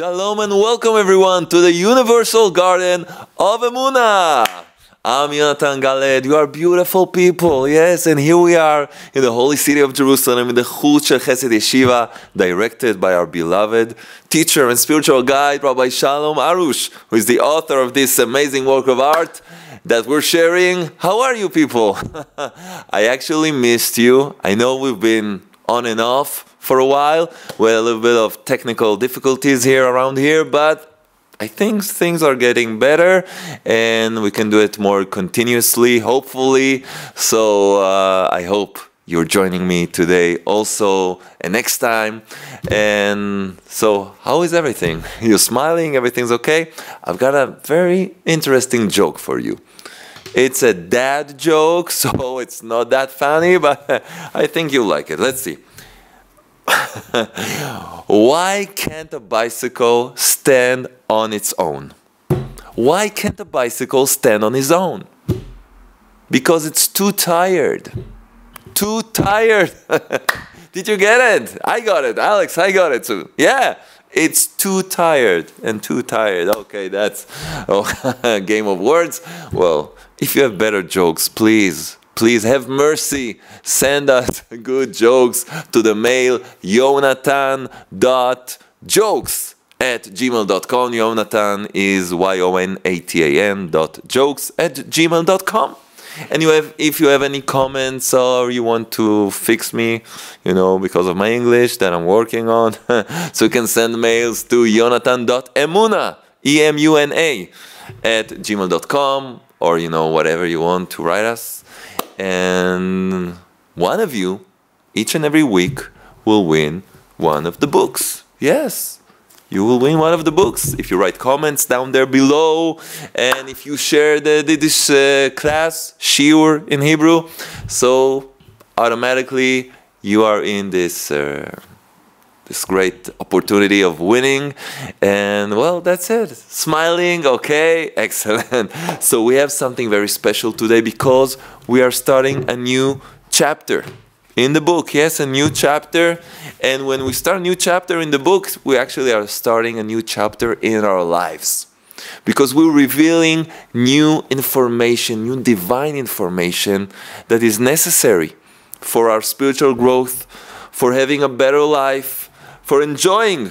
Shalom and welcome everyone to the Universal Garden of Emunah. I'm Yonatan Galed. You are beautiful people, yes, and here we are in the holy city of Jerusalem in the Chut Chesed Yeshiva, directed by our beloved teacher and spiritual guide, Rabbi Shalom Arush, who is the author of this amazing work of art that we're sharing. How are you people? I actually missed you. I know we've been on and off for a while with a little bit of technical difficulties around here, but I think things are getting better and we can do it more continuously, hopefully. So I hope you're joining me today also and next time. And so how is everything? You're smiling, everything's okay? I've got a very interesting joke for you. It's a dad joke, so it's not that funny, but I think you'll like it. Let's see. Why can't a bicycle stand on its own? Why can't a bicycle stand on its own? Because it's too tired. Too tired. Did you get it? I got it. Alex, I got it too. Yeah. It's too tired and too tired. Okay, that's a game of words. Well, if you have better jokes, please have mercy. Send us good jokes to the mail jonatan.jokes@gmail.com. Yonatan is YONATAN.jokes@gmail.com. And if you have any comments or you want to fix me, because of my English that I'm working on, so you can send mails to jonatan.emuna@gmail.com or, whatever you want to write us. And one of you, each and every week, will win one of the books. Yes, you will win one of the books if you write comments down there below and if you share this class, shiur in Hebrew. So automatically you are in this great opportunity of winning. And well, that's it. Smiling, okay, excellent. So we have something very special today because we are starting a new chapter in the book. Yes, a new chapter. And when we start a new chapter in the book, we actually are starting a new chapter in our lives. Because we're revealing new information, new divine information that is necessary for our spiritual growth, for having a better life, for enjoying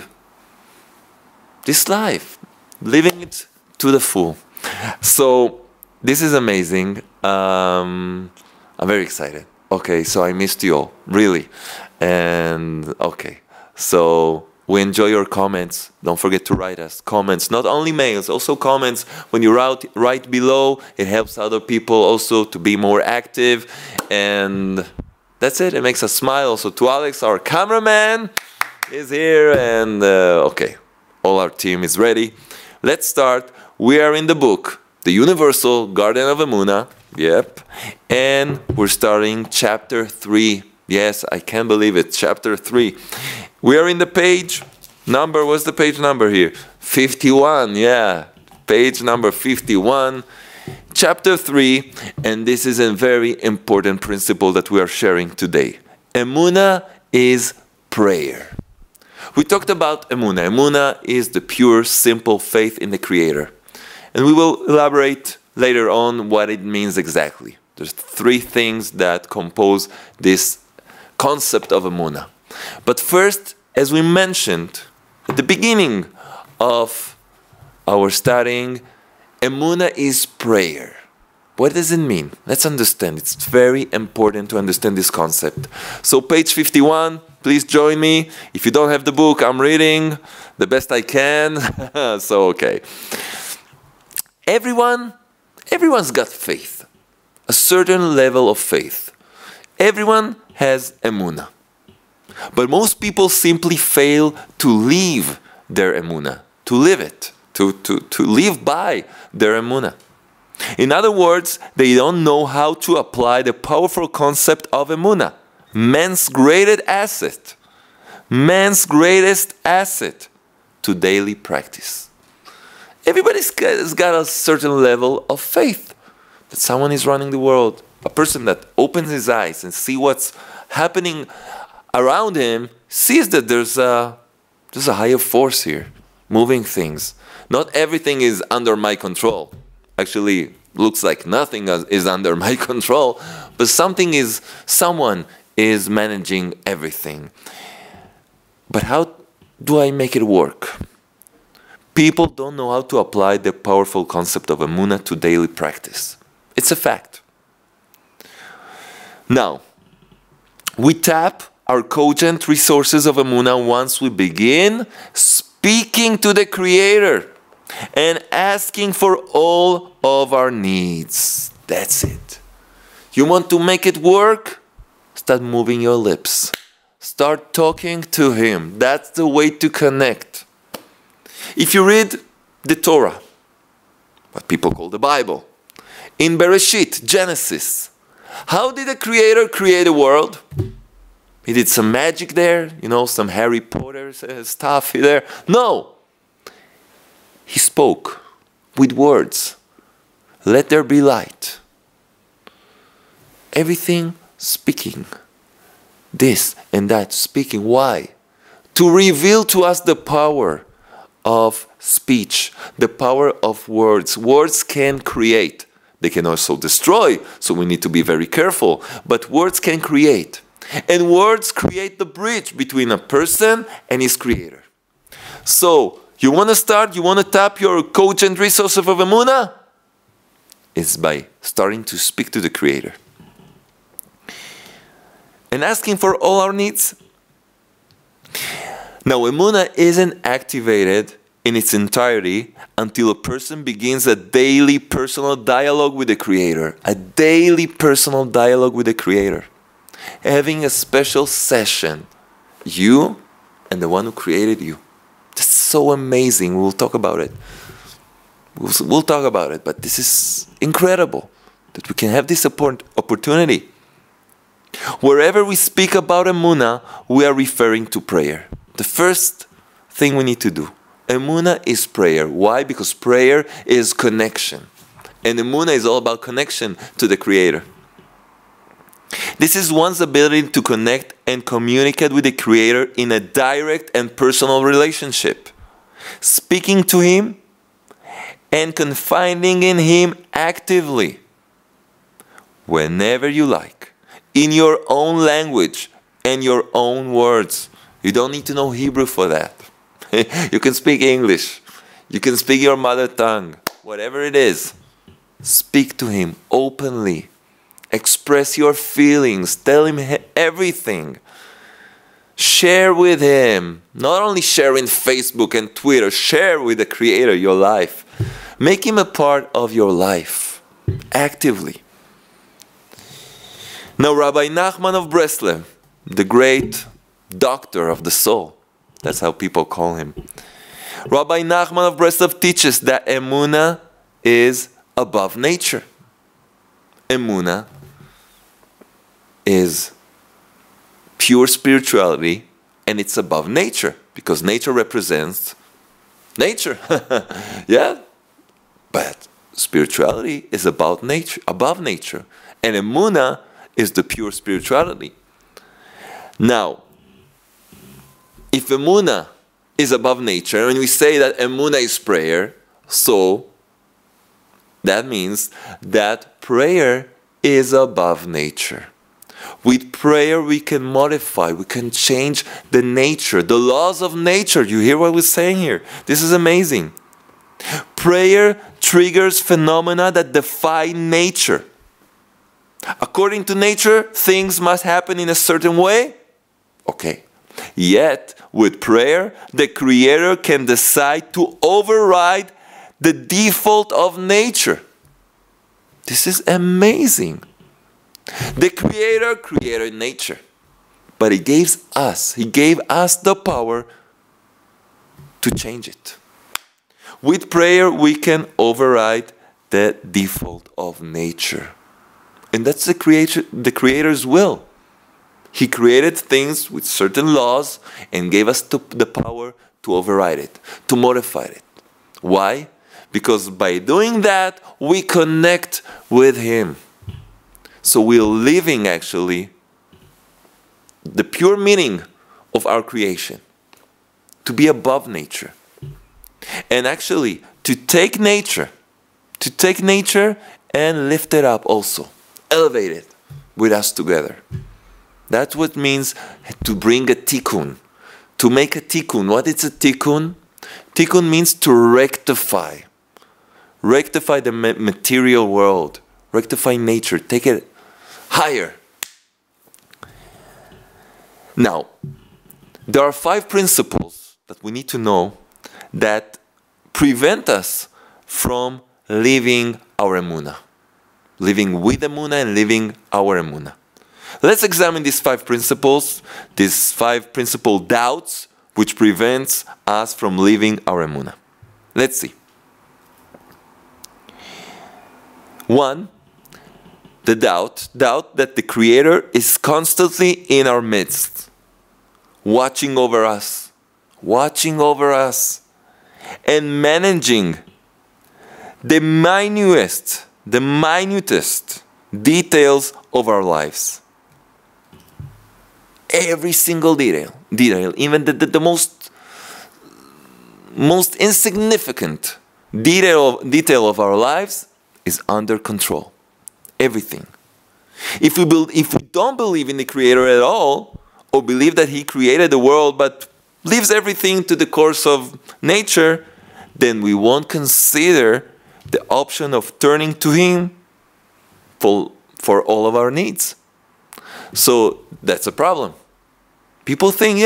this life, living it to the full. So this is amazing. I'm very excited. Okay, so I missed you all, really. And okay, so we enjoy your comments. Don't forget to write us comments, not only mails, also comments. When you write below, it helps other people also to be more active. And that's it, it makes us smile. Also to Alex, our cameraman, is here, and okay, all our team is ready. Let's start. We are in the book, The Universal Garden of Emunah, yep, and we're starting chapter 3. Yes, I can't believe it, chapter 3. We are in the page number, what's the page number here? 51, yeah, page number 51, chapter 3, and this is a very important principle that we are sharing today. Emunah is prayer. We talked about Emunah. Emunah is the pure, simple faith in the Creator. And we will elaborate later on what it means exactly. There's three things that compose this concept of Emunah. But first, as we mentioned at the beginning of our studying, Emunah is prayer. What does it mean? Let's understand. It's very important to understand this concept. So page 51, please join me. If you don't have the book, I'm reading the best I can. So, okay. Everyone's got faith. A certain level of faith. Everyone has Emunah. But most people simply fail to live their Emunah, to live it, to live by their Emunah. In other words, they don't know how to apply the powerful concept of Emunah, man's greatest asset, to daily practice. Everybody's got a certain level of faith that someone is running the world. A person that opens his eyes and sees what's happening around him sees that there's a higher force here. moving things. Not everything is under my control. Actually, looks like nothing is under my control, but someone is managing everything. But how do I make it work? People don't know how to apply the powerful concept of Emunah to daily practice. It's a fact. Now, we tap our cogent resources of Emunah once we begin speaking to the Creator and asking for all of our needs. That's it. You want to make it work? Start moving your lips. Start talking to Him. That's the way to connect. If you read the Torah, what people call the Bible, in Bereshit, Genesis, how did the Creator create the world? He did some magic there, some Harry Potter stuff there. No. He spoke with words. Let there be light. Everything speaking. This and that speaking. Why? To reveal to us the power of speech, the power of words. Words can create. They can also destroy, so we need to be very careful. But words can create. And words create the bridge between a person and his Creator. So, you want to start? You want to tap your cogent resource of Emunah? It's by starting to speak to the Creator. And asking for all our needs. Now, Emunah isn't activated in its entirety until a person begins a daily personal dialogue with the Creator. A daily personal dialogue with the Creator. Having a special session. You and the one who created you. That's so amazing. We'll talk about it. We'll talk about it. But this is incredible that we can have this opportunity. Wherever we speak about Emunah, we are referring to prayer. The first thing we need to do. Emunah is prayer. Why? Because prayer is connection. And Emunah is all about connection to the Creator. This is one's ability to connect and communicate with the Creator in a direct and personal relationship. Speaking to Him and confiding in Him actively. Whenever you like. In your own language and your own words. You don't need to know Hebrew for that. You can speak English. You can speak your mother tongue. Whatever it is. Speak to Him openly. Express your feelings. Tell Him everything. Share with Him. Not only share in Facebook and Twitter. Share with the Creator your life. Make Him a part of your life. Actively. Now Rabbi Nachman of Breslev, the great doctor of the soul. That's how people call him. Rabbi Nachman of Breslev teaches that Emunah is above nature. Emunah is pure spirituality and it's above nature because nature represents nature. Yeah? But spirituality is about nature, above nature. And Emunah is the pure spirituality. Now, if Emunah is above nature, and we say that Emunah is prayer, so that means that prayer is above nature. With prayer, we can modify, we can change the nature, the laws of nature. You hear what we're saying here? This is amazing. Prayer triggers phenomena that defy nature. According to nature, things must happen in a certain way. Okay. Yet, with prayer, the Creator can decide to override the default of nature. This is amazing. The Creator created nature. But He gave us the power to change it. With prayer, we can override the default of nature. And that's the Creator's will. He created things with certain laws and gave us the power to override it, to modify it. Why? Because by doing that, we connect with Him. So we're living, actually, the pure meaning of our creation. To be above nature. and actually to take nature and lift it up also, elevate it with us together. That's what means to bring a tikkun, to make a tikkun. What is a tikkun? Tikkun means to rectify. Rectify the material world, rectify nature, take it higher. Now, there are 5 principles that we need to know that prevent us from living our emunah, living with emunah and living our emunah. Let's examine these 5 principles, these 5 principal doubts which prevents us from living our emunah. Let's see. 1, the doubt that the Creator is constantly in our midst, watching over us, and managing the minutest details of our lives. Every single detail, even the most insignificant detail of our lives is under control. Everything. If we don't believe in the Creator at all, or believe that He created the world but leaves everything to the course of nature, then we won't consider the option of turning to Him for all of our needs. So that's a problem. People think,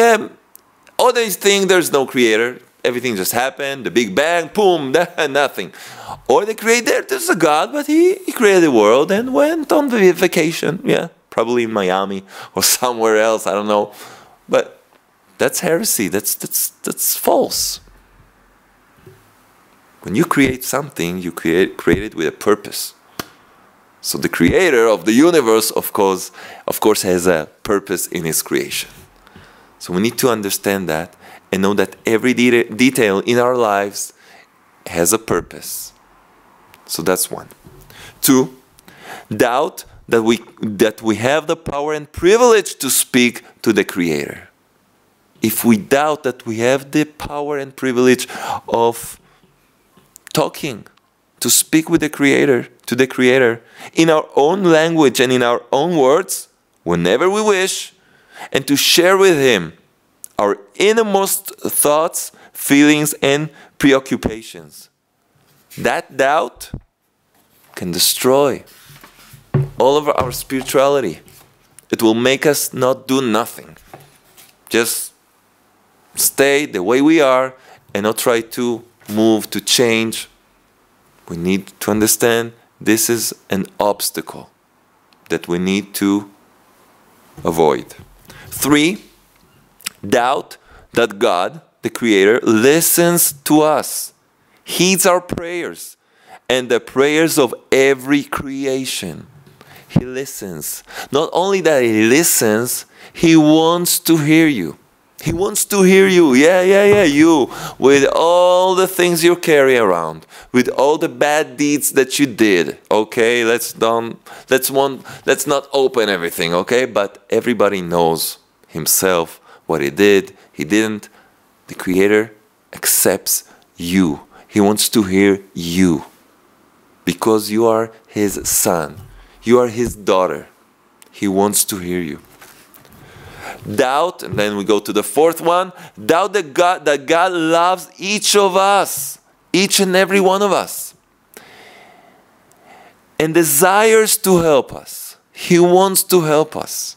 all they think there's no Creator. Everything just happened, the Big Bang, boom, nothing. Or they create, there's a God, but he created the world and went on vacation. Yeah, probably in Miami or somewhere else, I don't know. But that's heresy, that's false. When you create something, you create it with a purpose. So the Creator of the universe, of course, has a purpose in His creation. So we need to understand that, and know that every detail in our lives has a purpose. So that's 1. 2, doubt that we have the power and privilege to speak to the Creator. If we doubt that we have the power and privilege of talking, to speak with the Creator, to the Creator, in our own language and in our own words, whenever we wish, and to share with Him our innermost thoughts, feelings, and preoccupations. That doubt can destroy all of our spirituality. It will make us not do nothing. Just stay the way we are and not try to move, to change. We need to understand this is an obstacle that we need to avoid. 3, doubt that God, the Creator, listens to us, heeds our prayers, and the prayers of every creation. He listens. Not only that He listens, He wants to hear you. He wants to hear you, you, with all the things you carry around, with all the bad deeds that you did. Okay, let's not open everything, okay? But everybody knows himself, what he did, he didn't. The Creator accepts you. He wants to hear you because you are His son. You are His daughter. He wants to hear you. Doubt, and then we go to the 4th one, doubt that God loves each of us, each and every one of us, and desires to help us. He wants to help us,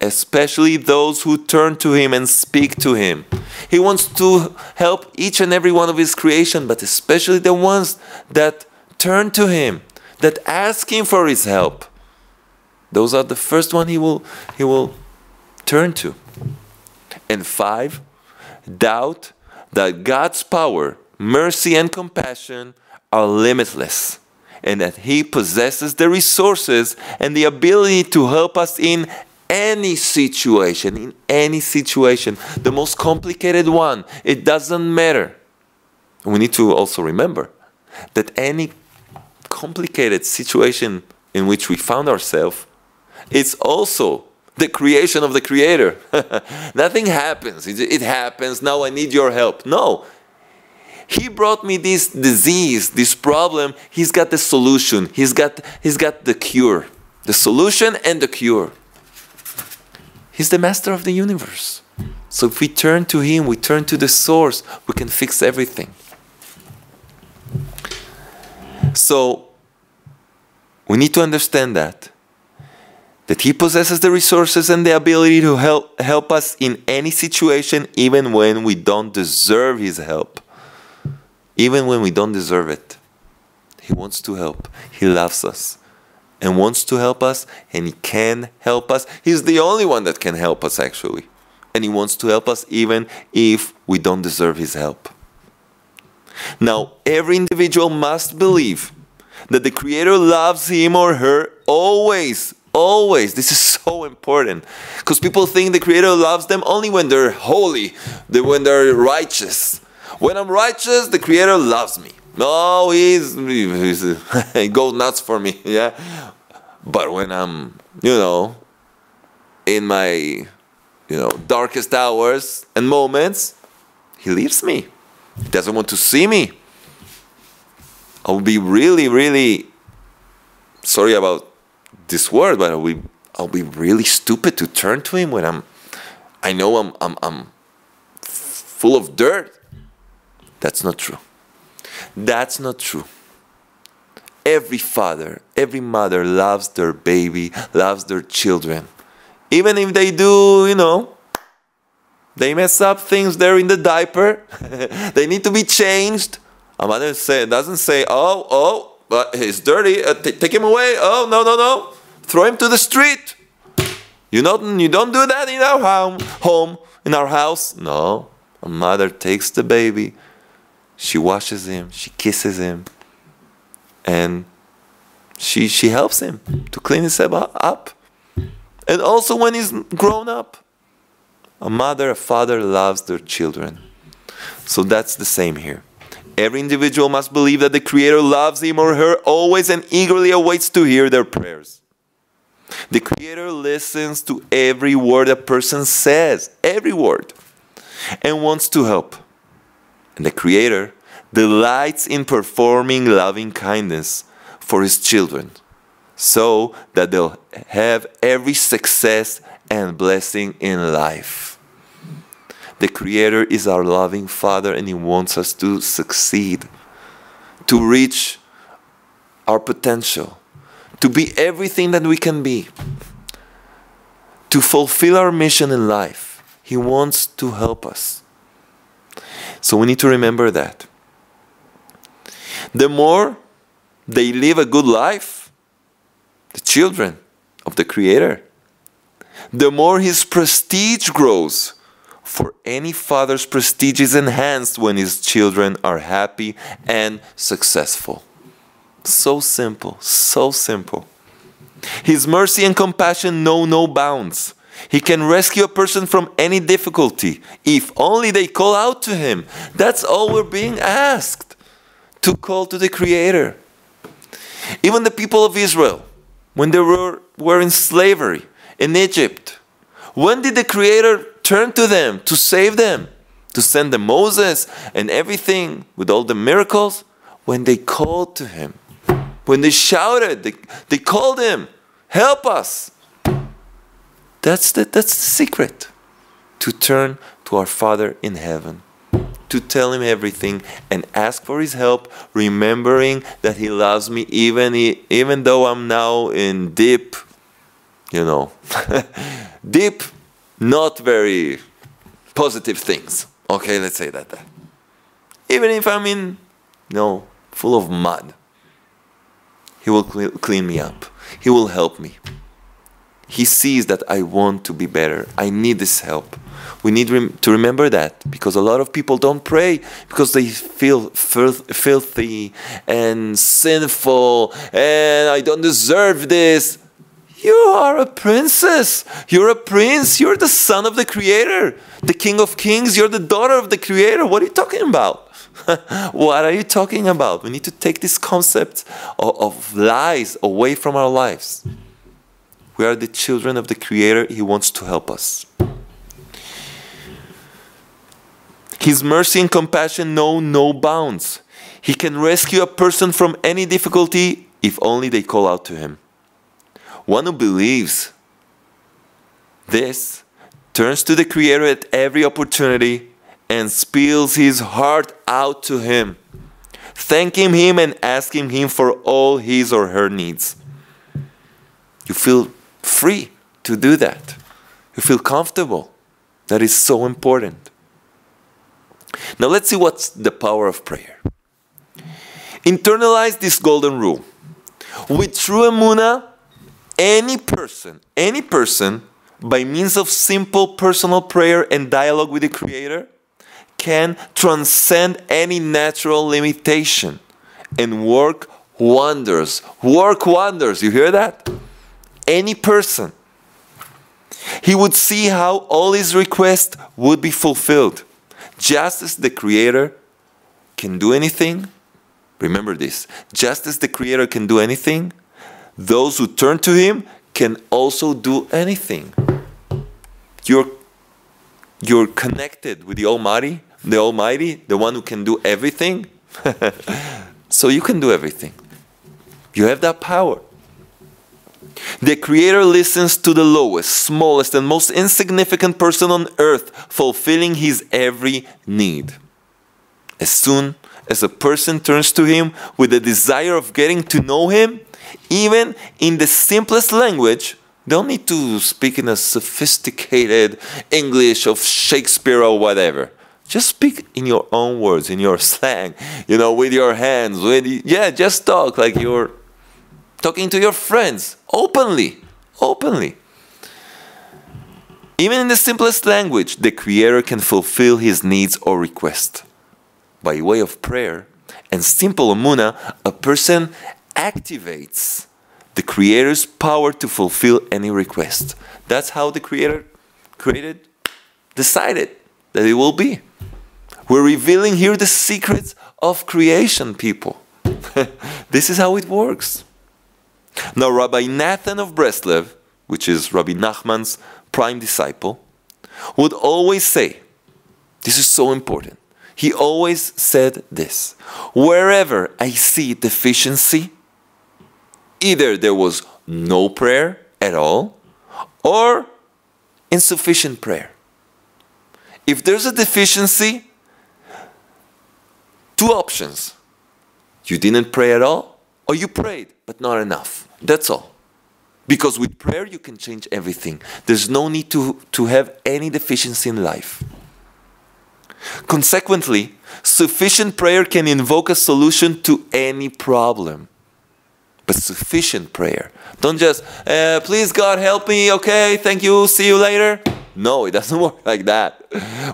especially those who turn to Him and speak to Him. He wants to help each and every one of His creation, but especially the ones that turn to Him, that ask Him for His help. Those are the first one He will turn to. And 5, doubt that God's power, mercy, and compassion are limitless, and that He possesses the resources and the ability to help us in any situation, the most complicated one, it doesn't matter. We need to also remember that any complicated situation in which we found ourselves, it's also the creation of the Creator. Nothing happens. It happens. Now I need your help. No. He brought me this disease, this problem. He's got the solution. He's got the cure. The solution and the cure. He's the master of the universe. So if we turn to Him, we turn to the source, we can fix everything. So we need to understand that He possesses the resources and the ability to help us in any situation, even when we don't deserve His help. Even when we don't deserve it. He wants to help. He loves us and wants to help us, and He can help us. He's the only one that can help us, actually. And He wants to help us even if we don't deserve His help. Now, every individual must believe that the Creator loves him or her always. Always. This is so important, because people think the Creator loves them only when they're holy, when they're righteous. When I'm righteous, the Creator loves me. No, he goes nuts for me. Yeah, but when I'm, in my, darkest hours and moments, He leaves me. He doesn't want to see me. I'll be really, really sorry about this word, but I'll be really stupid to turn to Him when I'm full of dirt. That's not true. Every father, every mother loves their baby, loves their children, even if they do, they mess up things. They're in the diaper. They need to be changed. A mother doesn't say, oh, but he's dirty. Take him away. Oh, no. Throw him to the street. You don't do that in our home, in our house. No. A mother takes the baby. She washes him. She kisses him. And she helps him to clean himself up. And also when he's grown up. A mother, a father loves their children. So that's the same here. Every individual must believe that the Creator loves him or her always and eagerly awaits to hear their prayers. The Creator listens to every word a person says, every word, and wants to help. And the Creator delights in performing loving kindness for His children, so that they'll have every success and blessing in life. The Creator is our loving Father, and He wants us to succeed, to reach our potential, to be everything that we can be, to fulfill our mission in life. He wants to help us. So we need to remember that. The more they live a good life, the children of the Creator, the more His prestige grows. For any father's prestige is enhanced when his children are happy and successful. So simple, so simple. His mercy and compassion know no bounds. He can rescue a person from any difficulty if only they call out to Him. That's all we're being asked, to call to the Creator. Even the people of Israel, when they were in slavery in Egypt, when did the Creator turn to them to save them, to send them Moses and everything with all the miracles? When they called to Him, when they shouted, they called Him, help us. That's the secret, to turn to our Father in heaven, to tell Him everything and ask for His help, remembering that He loves me even though I'm now in deep, deep, not very positive things. Okay, let's say that. Even if I'm full of mud, He will clean me up. He will help me. He sees that I want to be better. I need this help. We need to remember that, because a lot of people don't pray because they feel filthy and sinful and I don't deserve this. You are a princess. You're a prince. You're the son of the Creator, the King of Kings. You're the daughter of the Creator. What are you talking about? What are you talking about? We need to take this concept of lies away from our lives. We are the children of the Creator. He wants to help us. His mercy and compassion know no bounds. He can rescue a person from any difficulty if only they call out to him. One who believes this turns to the Creator at every opportunity and spills his heart out to him, thanking him and asking him for all his or her needs. You feel free to do that. You feel comfortable. That is so important. Now let's see what's the power of prayer. Internalize this golden rule. With true emunah, any person, by means of simple personal prayer and dialogue with the Creator, can transcend any natural limitation and work wonders. Work wonders, you hear that? Any person. He would see how all his requests would be fulfilled. Just as the Creator can do anything, remember this, just as the Creator can do anything, those who turn to Him can also do anything. You're connected with the Almighty, the one who can do everything. So you can do everything. You have that power. The Creator listens to the lowest, smallest, and most insignificant person on earth, fulfilling his every need. As soon as a person turns to Him with the desire of getting to know Him, even in the simplest language, don't need to speak in a sophisticated English of Shakespeare or whatever. Just speak in your own words, in your slang, with your hands. Just talk like you're talking to your friends, openly. Even in the simplest language, the Creator can fulfill His needs or requests. By way of prayer and simple emunah, a person activates the Creator's power to fulfill any request. That's how the Creator decided that it will be. We're revealing here the secrets of creation, people. This is how it works. Now, Rabbi Nathan of Breslev, which is Rabbi Nachman's prime disciple, would always say, this is so important, he always said this, wherever I see deficiency, either there was no prayer at all, or insufficient prayer. If there's a deficiency, two options, you didn't pray at all, or you prayed, but not enough. That's all. Because with prayer you can change everything. There's no need to have any deficiency in life. Consequently, sufficient prayer can invoke a solution to any problem. But sufficient prayer. Don't just, please God help me, okay, thank you, see you later. No, it doesn't work like that.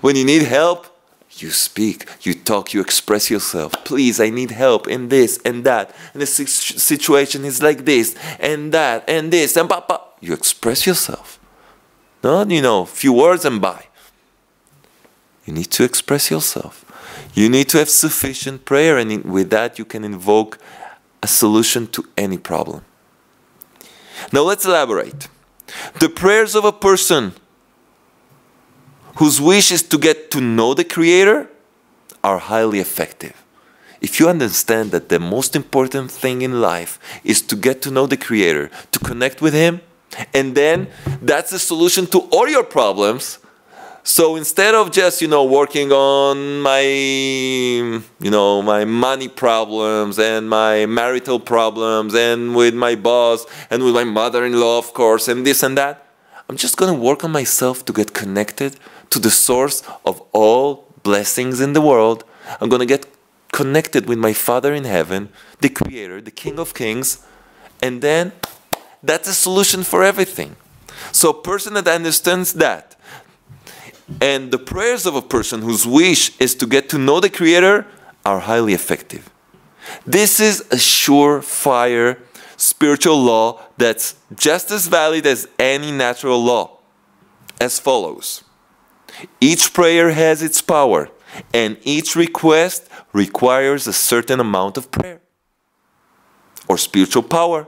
When you need help, you speak, you talk, you express yourself. Please, I need help in this and that. And the situation is like this and that and this and papa. You express yourself. Not, few words and bye. You need to express yourself. You need to have sufficient prayer, and with that you can invoke a solution to any problem. Now let's elaborate. The prayers of a person whose wish is to get to know the Creator are highly effective. If you understand that the most important thing in life is to get to know the Creator, to connect with Him, and then that's the solution to all your problems. So instead of just, working on my, my money problems and my marital problems and with my boss and with my mother-in-law, of course, and this and that, I'm just going to work on myself to get connected to the source of all blessings in the world. I'm going to get connected with my Father in heaven, the Creator, the King of Kings, and then that's a solution for everything. So a person that understands that, and the prayers of a person whose wish is to get to know the Creator are highly effective. This is a surefire spiritual law that's just as valid as any natural law, as follows. Each prayer has its power, and each request requires a certain amount of prayer or spiritual power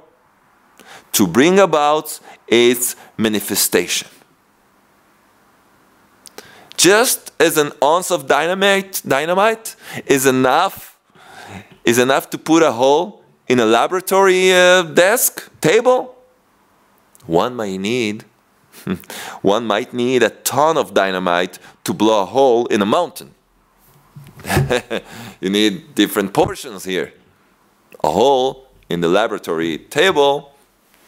to bring about its manifestation. Just as an ounce of dynamite is enough to put a hole in a laboratory desk table, one might need a ton of dynamite to blow a hole in a mountain. You need different portions here. A hole in the laboratory table,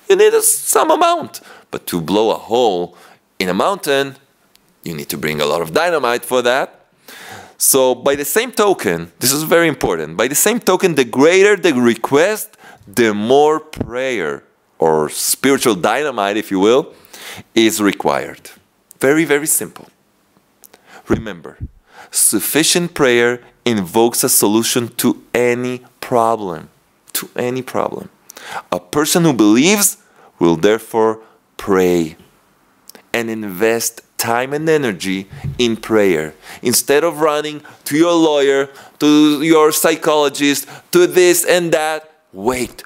you need some amount. But to blow a hole in a mountain, you need to bring a lot of dynamite for that. So by the same token, this is very important, by the same token, the greater the request, the more prayer or spiritual dynamite, if you will, is required. Very, very simple. Remember, sufficient prayer invokes a solution to any problem. To any problem. A person who believes will therefore pray and invest time and energy in prayer. Instead of running to your lawyer, to your psychologist, to this and that, wait.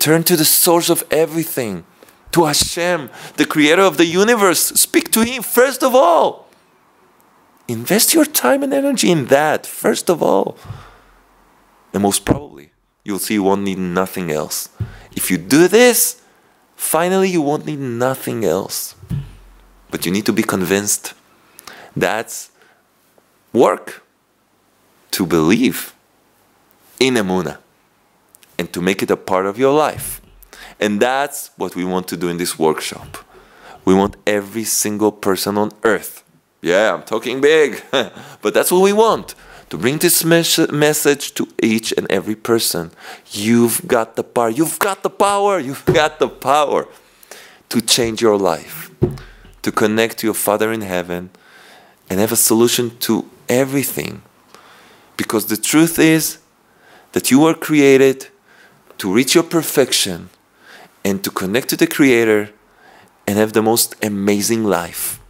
Turn to the source of everything, to Hashem, the creator of the universe. Speak to Him first of all. Invest your time and energy in that first of all. And most probably, you'll see you won't need nothing else. If you do this, finally you won't need nothing else. But you need to be convinced. That's work. To believe in Emunah and to make it a part of your life. And that's what we want to do in this workshop. We want every single person on earth. Yeah, I'm talking big. But that's what we want. To bring this message to each and every person. You've got the power. You've got the power to change your life. To connect to your Father in heaven and have a solution to everything. Because the truth is that you were created to reach your perfection and to connect to the Creator and have the most amazing life.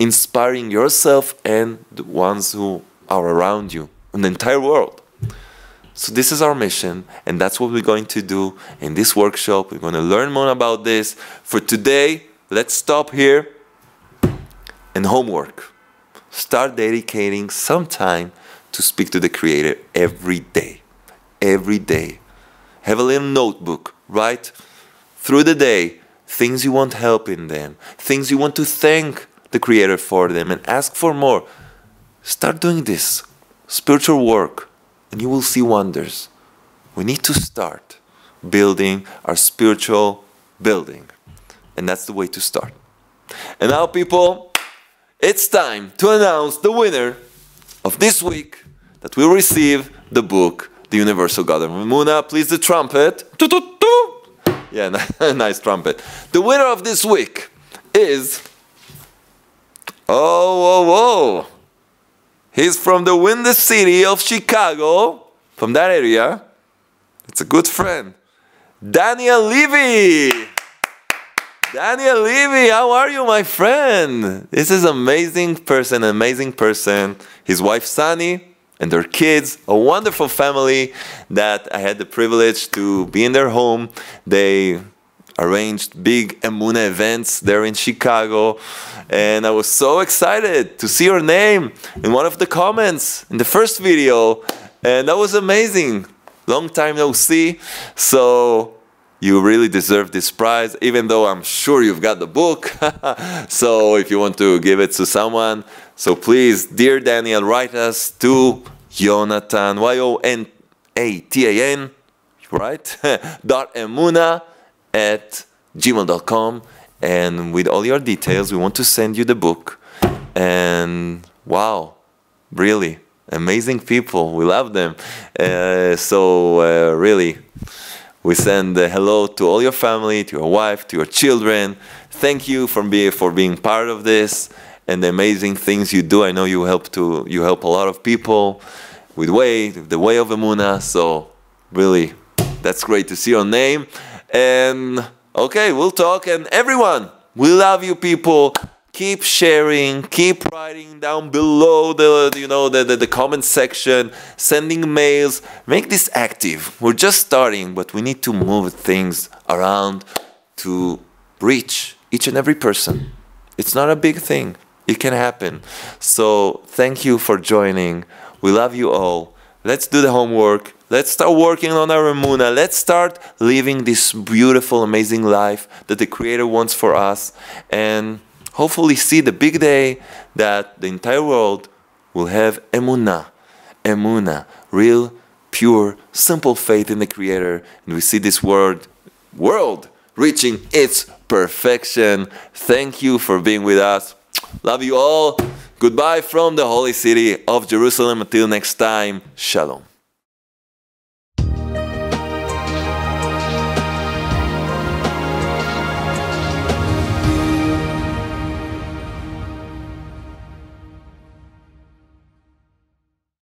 Inspiring yourself and the ones who are around you and the entire world. So this is our mission, and that's what we're going to do in this workshop. We're going to learn more about this. For today, let's stop here. And homework. Start dedicating some time to speak to the Creator every day. Every day. Have a little notebook. Write through the day things you want help in them. Things you want to thank the Creator for them and ask for more. Start doing this. Spiritual work. And you will see wonders. We need to start building our spiritual building. And that's the way to start. And now, people, it's time to announce the winner of this week that will receive the book, The Universal Garden of Emunah. Please, the trumpet. Yeah, nice trumpet. The winner of this week is... Oh. He's from the windy city of Chicago. From that area. It's a good friend. Daniel Levy. Daniel Levy, how are you, my friend? This is amazing person. His wife, Sunny, and their kids, a wonderful family that I had the privilege to be in their home. They arranged big Emunah events there in Chicago, and I was so excited to see your name in one of the comments in the first video, and that was amazing. Long time no see, so... You really deserve this prize, even though I'm sure you've got the book. So if you want to give it to someone, so please, dear Daniel, write us to Yonatan, Yonatan, right? .emunah@gmail.com. And with all your details, we want to send you the book. And wow, really, amazing people. We love them. Really... We send a hello to all your family, to your wife, to your children. Thank you for being part of this and the amazing things you do. I know you help a lot of people with the way of Emunah. So really, that's great to see your name. And okay, we'll talk. And everyone, we love you people. Keep sharing, keep writing down below the comment section, sending mails. Make this active. We're just starting, but we need to move things around to reach each and every person. It's not a big thing. It can happen. So thank you for joining. We love you all. Let's do the homework. Let's start working on our Emunah. Let's start living this beautiful, amazing life that the Creator wants for us. And hopefully see the big day that the entire world will have Emunah. Emunah. Real, pure, simple faith in the Creator. And we see this world reaching its perfection. Thank you for being with us. Love you all. Goodbye from the Holy City of Jerusalem. Until next time. Shalom.